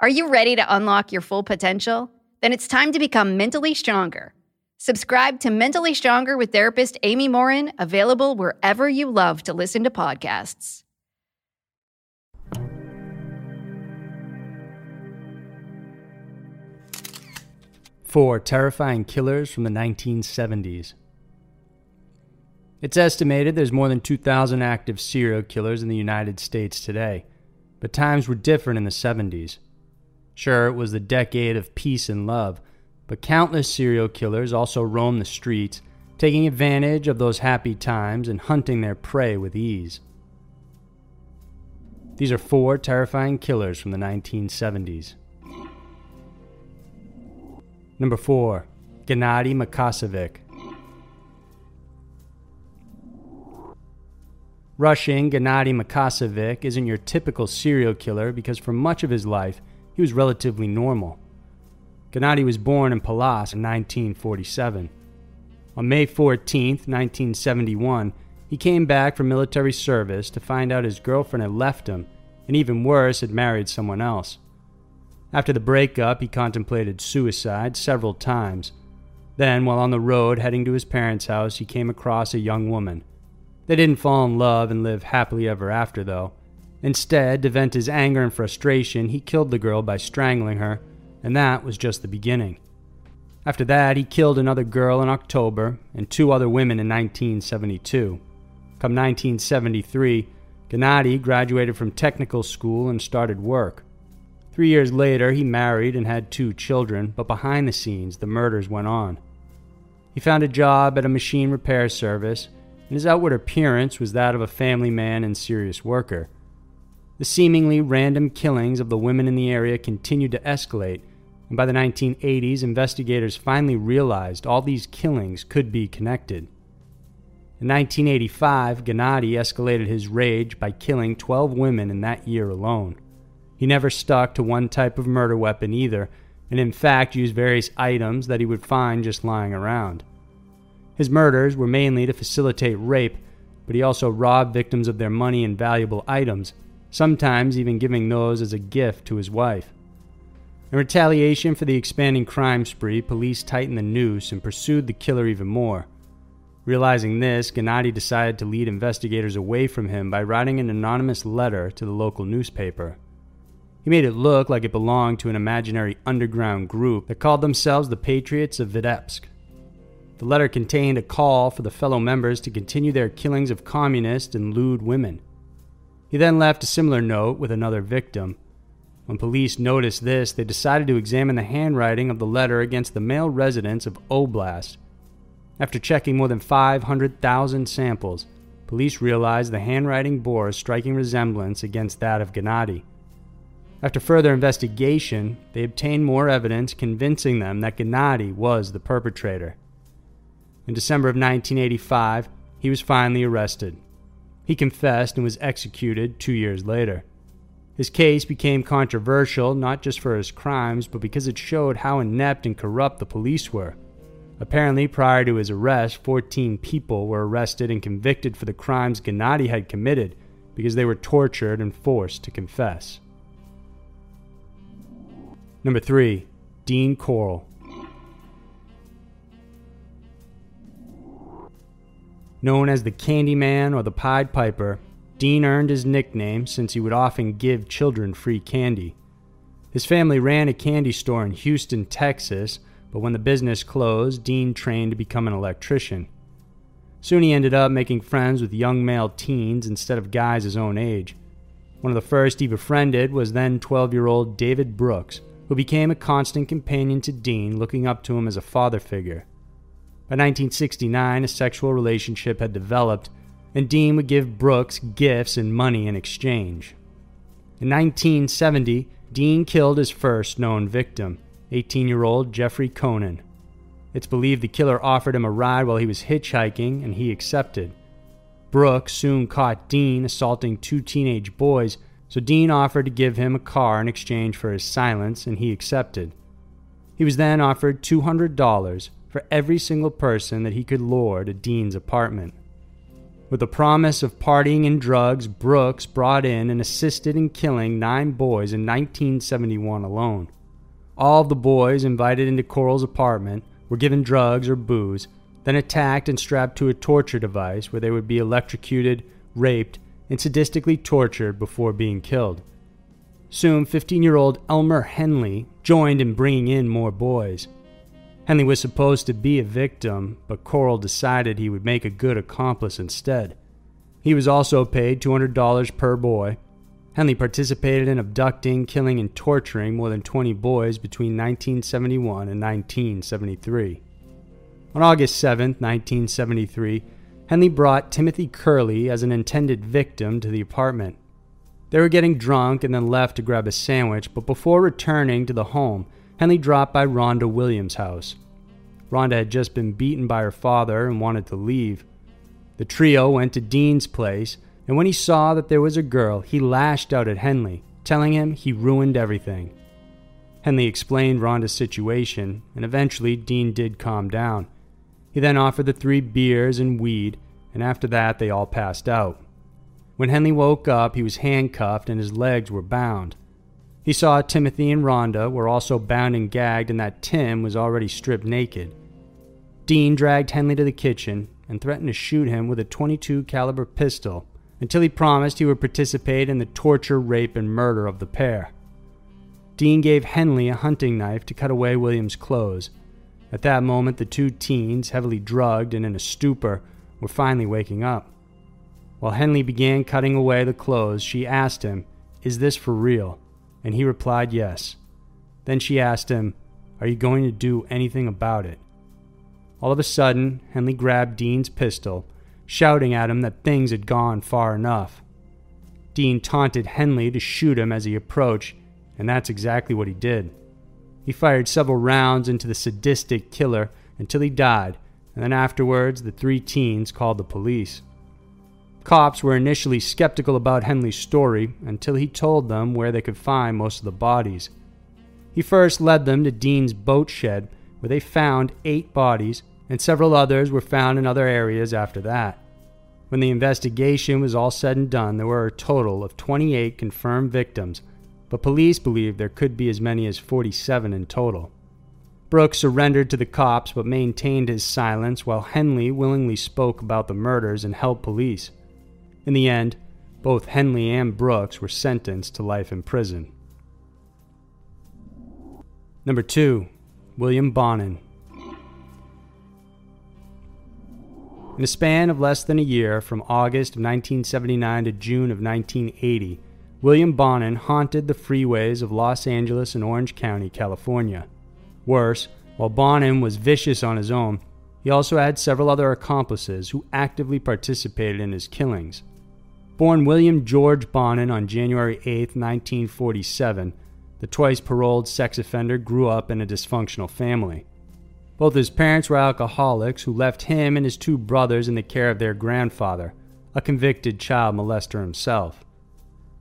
Are you ready to unlock your full potential? Then it's time to become mentally stronger. Subscribe to Mentally Stronger with therapist Amy Morin, available wherever you love to listen to podcasts. Four terrifying killers from the 1970s. It's estimated there's more than 2,000 active serial killers in the United States today, but times were different in the 70s. Sure, it was the decade of peace and love, but countless serial killers also roamed the streets, taking advantage of those happy times and hunting their prey with ease. These are four terrifying killers from the 1970s. Number 4. Gennady Mikhasevich. Russian Gennady Mikhasevich isn't your typical serial killer because for much of his life, he was relatively normal. Gennady was born in Polotsk in 1947. On May 14, 1971, he came back from military service to find out his girlfriend had left him, and even worse, had married someone else. After the breakup, he contemplated suicide several times. Then, while on the road heading to his parents' house, he came across a young woman. They didn't fall in love and live happily ever after, though. Instead, to vent his anger and frustration, he killed the girl by strangling her, and that was just the beginning. After that, he killed another girl in October and two other women in 1972. Come 1973, Gennady graduated from technical school and started work. 3 years later, he married and had two children, but behind the scenes, the murders went on. He found a job at a machine repair service, and his outward appearance was that of a family man and serious worker. The seemingly random killings of the women in the area continued to escalate, and by the 1980s, investigators finally realized all these killings could be connected. In 1985, Gennady escalated his rage by killing 12 women in that year alone. He never stuck to one type of murder weapon either, and in fact used various items that he would find just lying around. His murders were mainly to facilitate rape, but he also robbed victims of their money and valuable items, sometimes even giving those as a gift to his wife. In retaliation for the expanding crime spree, police tightened the noose and pursued the killer even more. Realizing this, Gennady decided to lead investigators away from him by writing an anonymous letter to the local newspaper. He made it look like it belonged to an imaginary underground group that called themselves the Patriots of Vitebsk. The letter contained a call for the fellow members to continue their killings of communist and lewd women. He then left a similar note with another victim. When police noticed this, they decided to examine the handwriting of the letter against the male residents of Oblast. After checking more than 500,000 samples, police realized the handwriting bore a striking resemblance against that of Gennady. After further investigation, they obtained more evidence convincing them that Gennady was the perpetrator. In December of 1985, he was finally arrested. He confessed and was executed 2 years later. His case became controversial not just for his crimes, but because it showed how inept and corrupt the police were. Apparently, prior to his arrest, 14 people were arrested and convicted for the crimes Gennady had committed because they were tortured and forced to confess. Number 3. Dean Corll. Known as the Candy Man or the Pied Piper, Dean earned his nickname since he would often give children free candy. His family ran a candy store in Houston, Texas, but when the business closed, Dean trained to become an electrician. Soon he ended up making friends with young male teens instead of guys his own age. One of the first he befriended was then 12-year-old David Brooks, who became a constant companion to Dean, looking up to him as a father figure. By 1969, a sexual relationship had developed, and Dean would give Brooks gifts and money in exchange. In 1970, Dean killed his first known victim, 18-year-old Jeffrey Conan. It's believed the killer offered him a ride while he was hitchhiking, and he accepted. Brooks soon caught Dean assaulting two teenage boys, so Dean offered to give him a car in exchange for his silence, and he accepted. He was then offered $200 for every single person that he could lure to Dean's apartment. With the promise of partying and drugs, Brooks brought in and assisted in killing 9 boys in 1971 alone. All of the boys invited into Corll's apartment were given drugs or booze, then attacked and strapped to a torture device where they would be electrocuted, raped, and sadistically tortured before being killed. Soon, 15-year-old Elmer Henley joined in bringing in more boys. Henley was supposed to be a victim, but Corll decided he would make a good accomplice instead. He was also paid $200 per boy. Henley participated in abducting, killing, and torturing more than 20 boys between 1971 and 1973. On August 7, 1973, Henley brought Timothy Curley as an intended victim to the apartment. They were getting drunk and then left to grab a sandwich, but before returning to the home, Henley dropped by Rhonda Williams' house. Rhonda had just been beaten by her father and wanted to leave. The trio went to Dean's place, and when he saw that there was a girl, he lashed out at Henley, telling him he ruined everything. Henley explained Rhonda's situation, and eventually Dean did calm down. He then offered the 3 beers and weed, and after that they all passed out. When Henley woke up, he was handcuffed and his legs were bound. He saw Timothy and Rhonda were also bound and gagged, and that Tim was already stripped naked. Dean dragged Henley to the kitchen and threatened to shoot him with a .22 caliber pistol until he promised he would participate in the torture, rape, and murder of the pair. Dean gave Henley a hunting knife to cut away Williams' clothes. At that moment, the 2 teens, heavily drugged and in a stupor, were finally waking up. While Henley began cutting away the clothes, she asked him, "Is this for real?" And he replied, "Yes." Then she asked him, "Are you going to do anything about it?" All of a sudden, Henley grabbed Dean's pistol, shouting at him that things had gone far enough. Dean taunted Henley to shoot him as he approached, and that's exactly what he did. He fired several rounds into the sadistic killer until he died, and then afterwards the 3 teens called the police. Cops were initially skeptical about Henley's story until he told them where they could find most of the bodies. He first led them to Dean's boat shed, where they found 8 bodies, and several others were found in other areas after that. When the investigation was all said and done, there were a total of 28 confirmed victims, but police believe there could be as many as 47 in total. Brooks surrendered to the cops but maintained his silence, while Henley willingly spoke about the murders and helped police. In the end, both Henley and Brooks were sentenced to life in prison. Number 2, William Bonin. In a span of less than a year, from August of 1979 to June of 1980, William Bonin haunted the freeways of Los Angeles and Orange County, California. Worse, while Bonin was vicious on his own, he also had several other accomplices who actively participated in his killings. Born William George Bonin on January 8, 1947, the twice-paroled sex offender grew up in a dysfunctional family. Both his parents were alcoholics who left him and his 2 brothers in the care of their grandfather, a convicted child molester himself.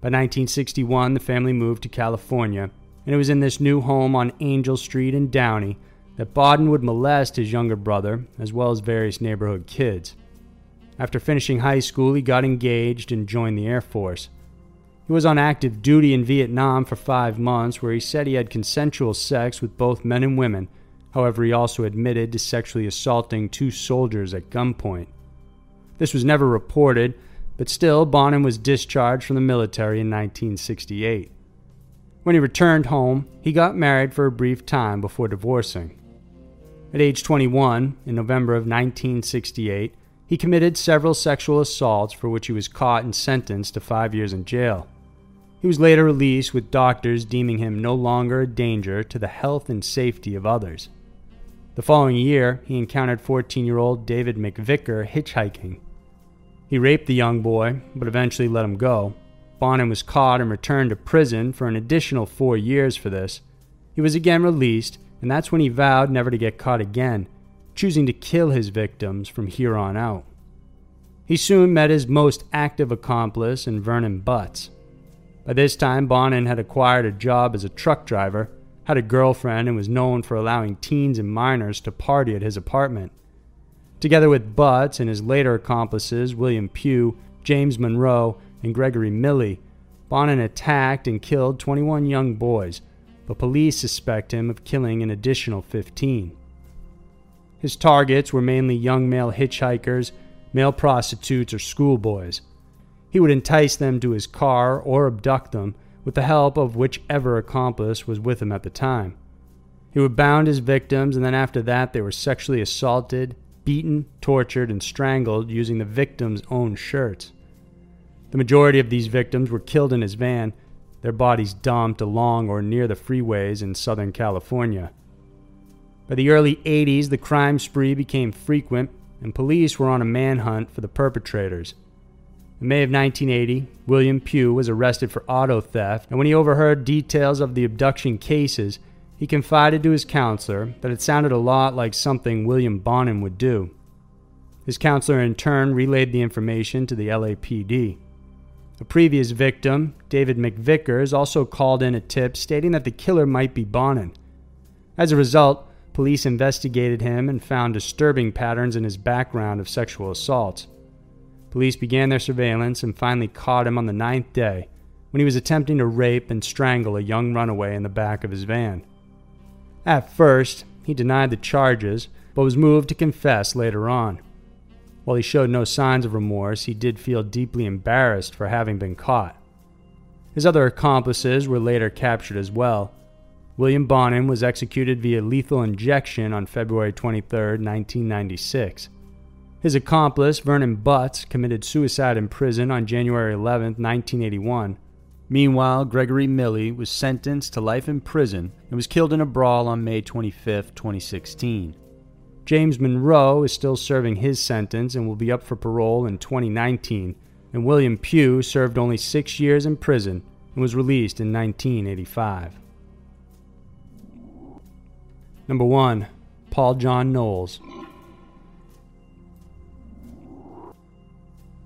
By 1961, the family moved to California, and it was in this new home on Angel Street in Downey that Bonin would molest his younger brother, as well as various neighborhood kids. After finishing high school, he got engaged and joined the Air Force. He was on active duty in Vietnam for 5 months, where he said he had consensual sex with both men and women. However, he also admitted to sexually assaulting 2 soldiers at gunpoint. This was never reported, but still, Bonin was discharged from the military in 1968. When he returned home, he got married for a brief time before divorcing. At age 21, in November of 1968, he committed several sexual assaults for which he was caught and sentenced to 5 years in jail. He was later released with doctors deeming him no longer a danger to the health and safety of others. The following year, he encountered 14-year-old David McVicker hitchhiking. He raped the young boy, but eventually let him go. Bonin was caught and returned to prison for an additional 4 years for this. He was again released, and that's when he vowed never to get caught again, choosing to kill his victims from here on out. He soon met his most active accomplice in Vernon Butts. By this time, Bonin had acquired a job as a truck driver, had a girlfriend, and was known for allowing teens and minors to party at his apartment. Together with Butts and his later accomplices, William Pugh, James Monroe, and Gregory Milley, Bonin attacked and killed 21 young boys, but police suspect him of killing an additional 15. His targets were mainly young male hitchhikers, male prostitutes, or schoolboys. He would entice them to his car or abduct them with the help of whichever accomplice was with him at the time. He would bound his victims, and then after that they were sexually assaulted, beaten, tortured, and strangled using the victims' own shirts. The majority of these victims were killed in his van, their bodies dumped along or near the freeways in Southern California. By the early 80s, the crime spree became frequent, and police were on a manhunt for the perpetrators. In May of 1980, William Pugh was arrested for auto theft, and when he overheard details of the abduction cases, he confided to his counselor that it sounded a lot like something William Bonin would do. His counselor in turn relayed the information to the LAPD. A previous victim, David McVickers, also called in a tip stating that the killer might be Bonin. As a result, police investigated him and found disturbing patterns in his background of sexual assaults. Police began their surveillance and finally caught him on the 9th day when he was attempting to rape and strangle a young runaway in the back of his van. At first, he denied the charges, but was moved to confess later on. While he showed no signs of remorse, he did feel deeply embarrassed for having been caught. His other accomplices were later captured as well. William Bonin was executed via lethal injection on February 23, 1996. His accomplice, Vernon Butts, committed suicide in prison on January 11, 1981. Meanwhile, Gregory Milley was sentenced to life in prison and was killed in a brawl on May 25, 2016. James Monroe is still serving his sentence and will be up for parole in 2019, and William Pugh served only 6 years in prison and was released in 1985. Number 1. Paul John Knowles.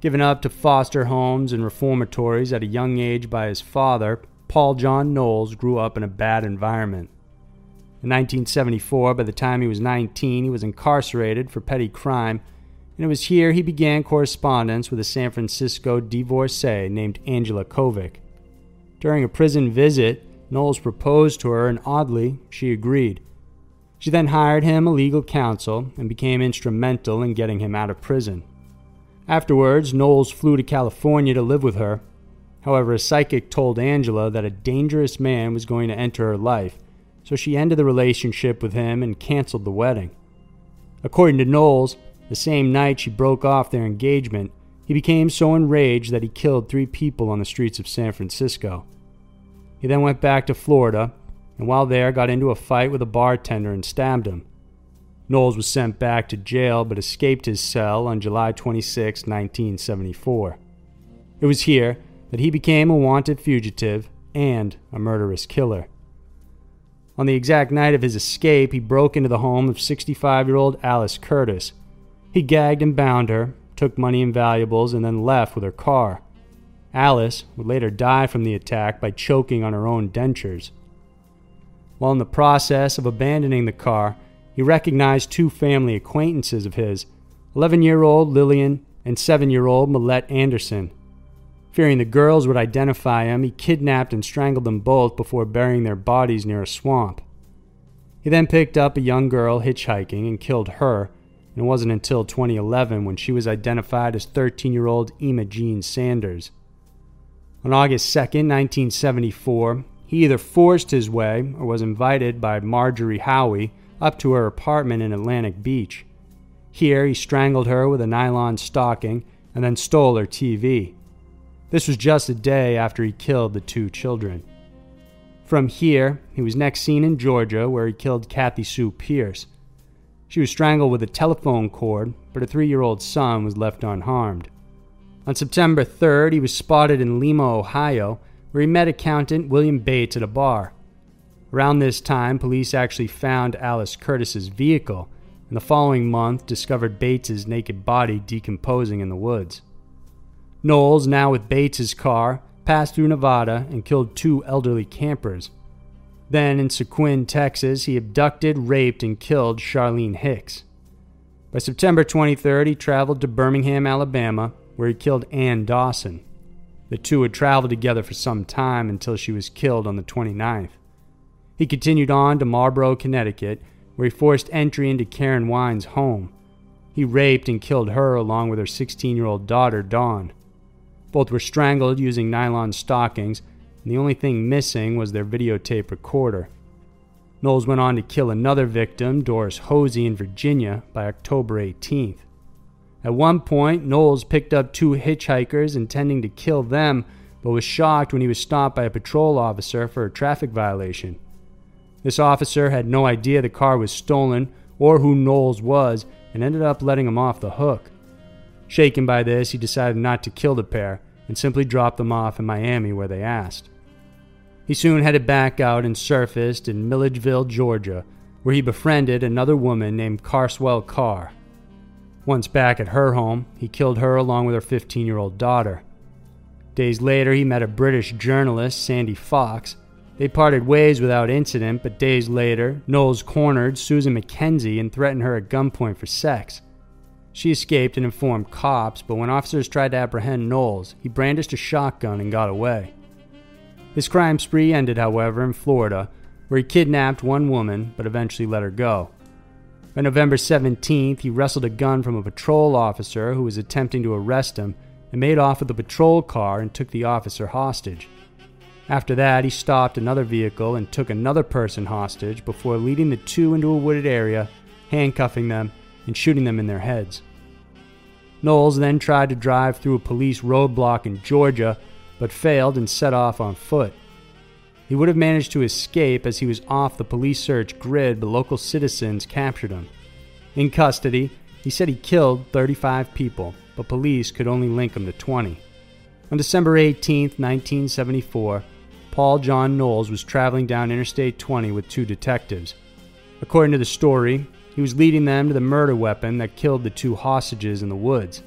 Given up to foster homes and reformatories at a young age by his father, Paul John Knowles grew up in a bad environment. In 1974, by the time he was 19, he was incarcerated for petty crime, and it was here he began correspondence with a San Francisco divorcee named Angela Kovic. During a prison visit, Knowles proposed to her, and oddly, she agreed. She then hired him a legal counsel and became instrumental in getting him out of prison. Afterwards, Knowles flew to California to live with her. However, a psychic told Angela that a dangerous man was going to enter her life, so she ended the relationship with him and canceled the wedding. According to Knowles, the same night she broke off their engagement, he became so enraged that he killed 3 people on the streets of San Francisco. He then went back to Florida, and while there got into a fight with a bartender and stabbed him. Knowles was sent back to jail but escaped his cell on July 26, 1974. It was here that he became a wanted fugitive and a murderous killer. On the exact night of his escape, he broke into the home of 65-year-old Alice Curtis. He gagged and bound her, took money and valuables, and then left with her car. Alice would later die from the attack by choking on her own dentures. While in the process of abandoning the car, he recognized 2 family acquaintances of his, 11-year-old Lillian and 7-year-old Millette Anderson. Fearing the girls would identify him, he kidnapped and strangled them both before burying their bodies near a swamp. He then picked up a young girl hitchhiking and killed her, and it wasn't until 2011 when she was identified as 13-year-old Emma Jean Sanders. On August 2, 1974, He either forced his way or was invited by Marjorie Howey up to her apartment in Atlantic Beach. Here, he strangled her with a nylon stocking and then stole her TV. This was just a day after he killed the two children. From here, he was next seen in Georgia, where he killed Kathy Sue Pierce. She was strangled with a telephone cord, but her 3-year-old son was left unharmed. On September 3rd, he was spotted in Lima, Ohio, where he met accountant William Bates at a bar. Around this time, police actually found Alice Curtis's vehicle, and the following month discovered Bates's naked body decomposing in the woods. Knowles, now with Bates's car, passed through Nevada and killed two elderly campers. Then in Sequin, Texas, he abducted, raped, and killed Charlene Hicks. By September 23rd, he traveled to Birmingham, Alabama, where he killed Ann Dawson. The two had traveled together for some time until she was killed on the 29th. He continued on to Marlborough, Connecticut, where he forced entry into Karen Wine's home. He raped and killed her along with her 16-year-old daughter, Dawn. Both were strangled using nylon stockings, and the only thing missing was their videotape recorder. Knowles went on to kill another victim, Doris Hosey, in Virginia, by October 18th. At one point, Knowles picked up two hitchhikers intending to kill them, but was shocked when he was stopped by a patrol officer for a traffic violation. This officer had no idea the car was stolen or who Knowles was, and ended up letting him off the hook. Shaken by this, he decided not to kill the pair and simply dropped them off in Miami where they asked. He soon headed back out and surfaced in Milledgeville, Georgia, where he befriended another woman named Carswell Carr. Once back at her home, he killed her along with her 15-year-old daughter. Days later, he met a British journalist, Sandy Fox. They parted ways without incident, but days later, Knowles cornered Susan McKenzie and threatened her at gunpoint for sex. She escaped and informed cops, but when officers tried to apprehend Knowles, he brandished a shotgun and got away. His crime spree ended, however, in Florida, where he kidnapped one woman, but eventually let her go. On November 17th, he wrestled a gun from a patrol officer who was attempting to arrest him and made off with the patrol car and took the officer hostage. After that, he stopped another vehicle and took another person hostage before leading the two into a wooded area, handcuffing them, and shooting them in their heads. Knowles then tried to drive through a police roadblock in Georgia, but failed and set off on foot. He would have managed to escape as he was off the police search grid, but local citizens captured him. In custody, he said he killed 35 people, but police could only link him to 20. On December 18, 1974, Paul John Knowles was traveling down Interstate 20 with two detectives. According to the story, he was leading them to the murder weapon that killed the two hostages in the woods.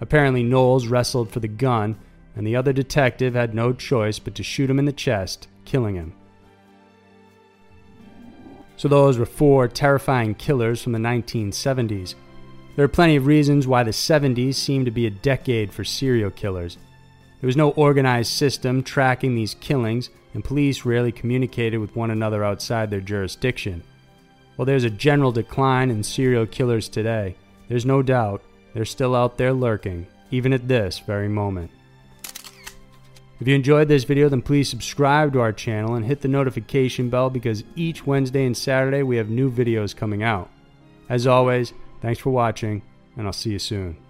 Apparently, Knowles wrestled for the gun, and the other detective had no choice but to shoot him in the chest, killing him. So those were four terrifying killers from the 1970s. There are plenty of reasons why the 70s seemed to be a decade for serial killers. There was no organized system tracking these killings, and police rarely communicated with one another outside their jurisdiction. While there's a general decline in serial killers today, there's no doubt they're still out there lurking, even at this very moment. If you enjoyed this video, then please subscribe to our channel and hit the notification bell, because each Wednesday and Saturday we have new videos coming out. As always, thanks for watching, and I'll see you soon.